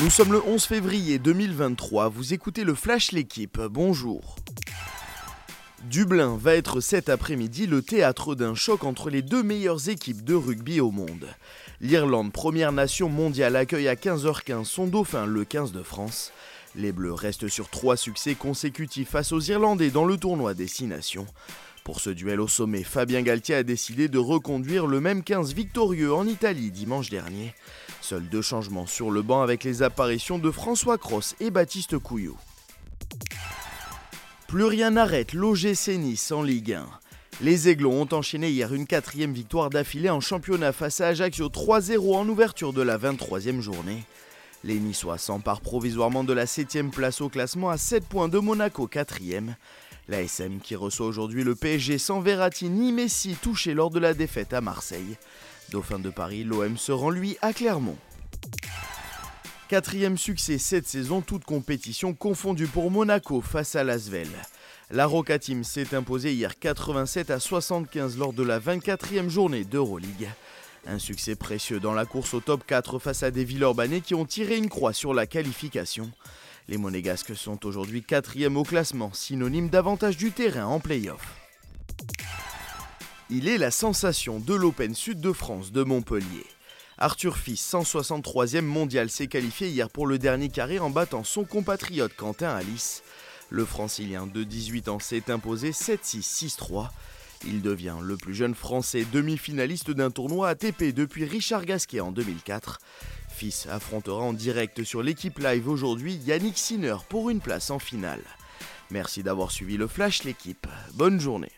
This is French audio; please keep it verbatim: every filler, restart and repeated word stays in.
Nous sommes le onze février deux mille vingt-trois, vous écoutez le Flash L'équipe, bonjour. Dublin va être cet après-midi le théâtre d'un choc entre les deux meilleures équipes de rugby au monde. L'Irlande, première nation mondiale, accueille à quinze heures quinze son dauphin, le quinze de France. Les Bleus restent sur trois succès consécutifs face aux Irlandais dans le tournoi des six nations. Pour ce duel au sommet, Fabien Galthié a décidé de reconduire le même quinze victorieux en Italie dimanche dernier. Seuls deux changements sur le banc avec les apparitions de François Cros et Baptiste Couillou. Plus rien n'arrête l'O G C Nice en Ligue un. Les Aiglons ont enchaîné hier une quatrième victoire d'affilée en championnat face à Ajaccio trois zéro en ouverture de la vingt-troisième journée. Les Niçois s'emparent provisoirement de la septième place au classement à sept points de Monaco quatrième. La S M qui reçoit aujourd'hui le P S G sans Verratti ni Messi touché lors de la défaite à Marseille. Dauphin de Paris, l'O M se rend lui à Clermont. Quatrième succès cette saison, toute compétition confondue pour Monaco face à l'Asvel. La Roca Team s'est imposée hier quatre-vingt-sept à soixante-quinze lors de la vingt-quatrième journée d'Euroleague. Un succès précieux dans la course au top quatre face à des Villeurbanais qui ont tiré une croix sur la qualification. Les Monégasques sont aujourd'hui quatrième au classement, synonyme d'avantage du terrain en play-off. Il est la sensation de l'Open Sud de France de Montpellier. Arthur Fils, cent soixante-troisième mondial, s'est qualifié hier pour le dernier carré en battant son compatriote Quentin Halys. Le Francilien de dix-huit ans s'est imposé sept six six trois. Il devient le plus jeune Français demi-finaliste d'un tournoi A T P depuis Richard Gasquet en deux mille quatre. Fils affrontera en direct sur l'équipe live aujourd'hui Yannick Sinner pour une place en finale. Merci d'avoir suivi le Flash l'équipe. Bonne journée.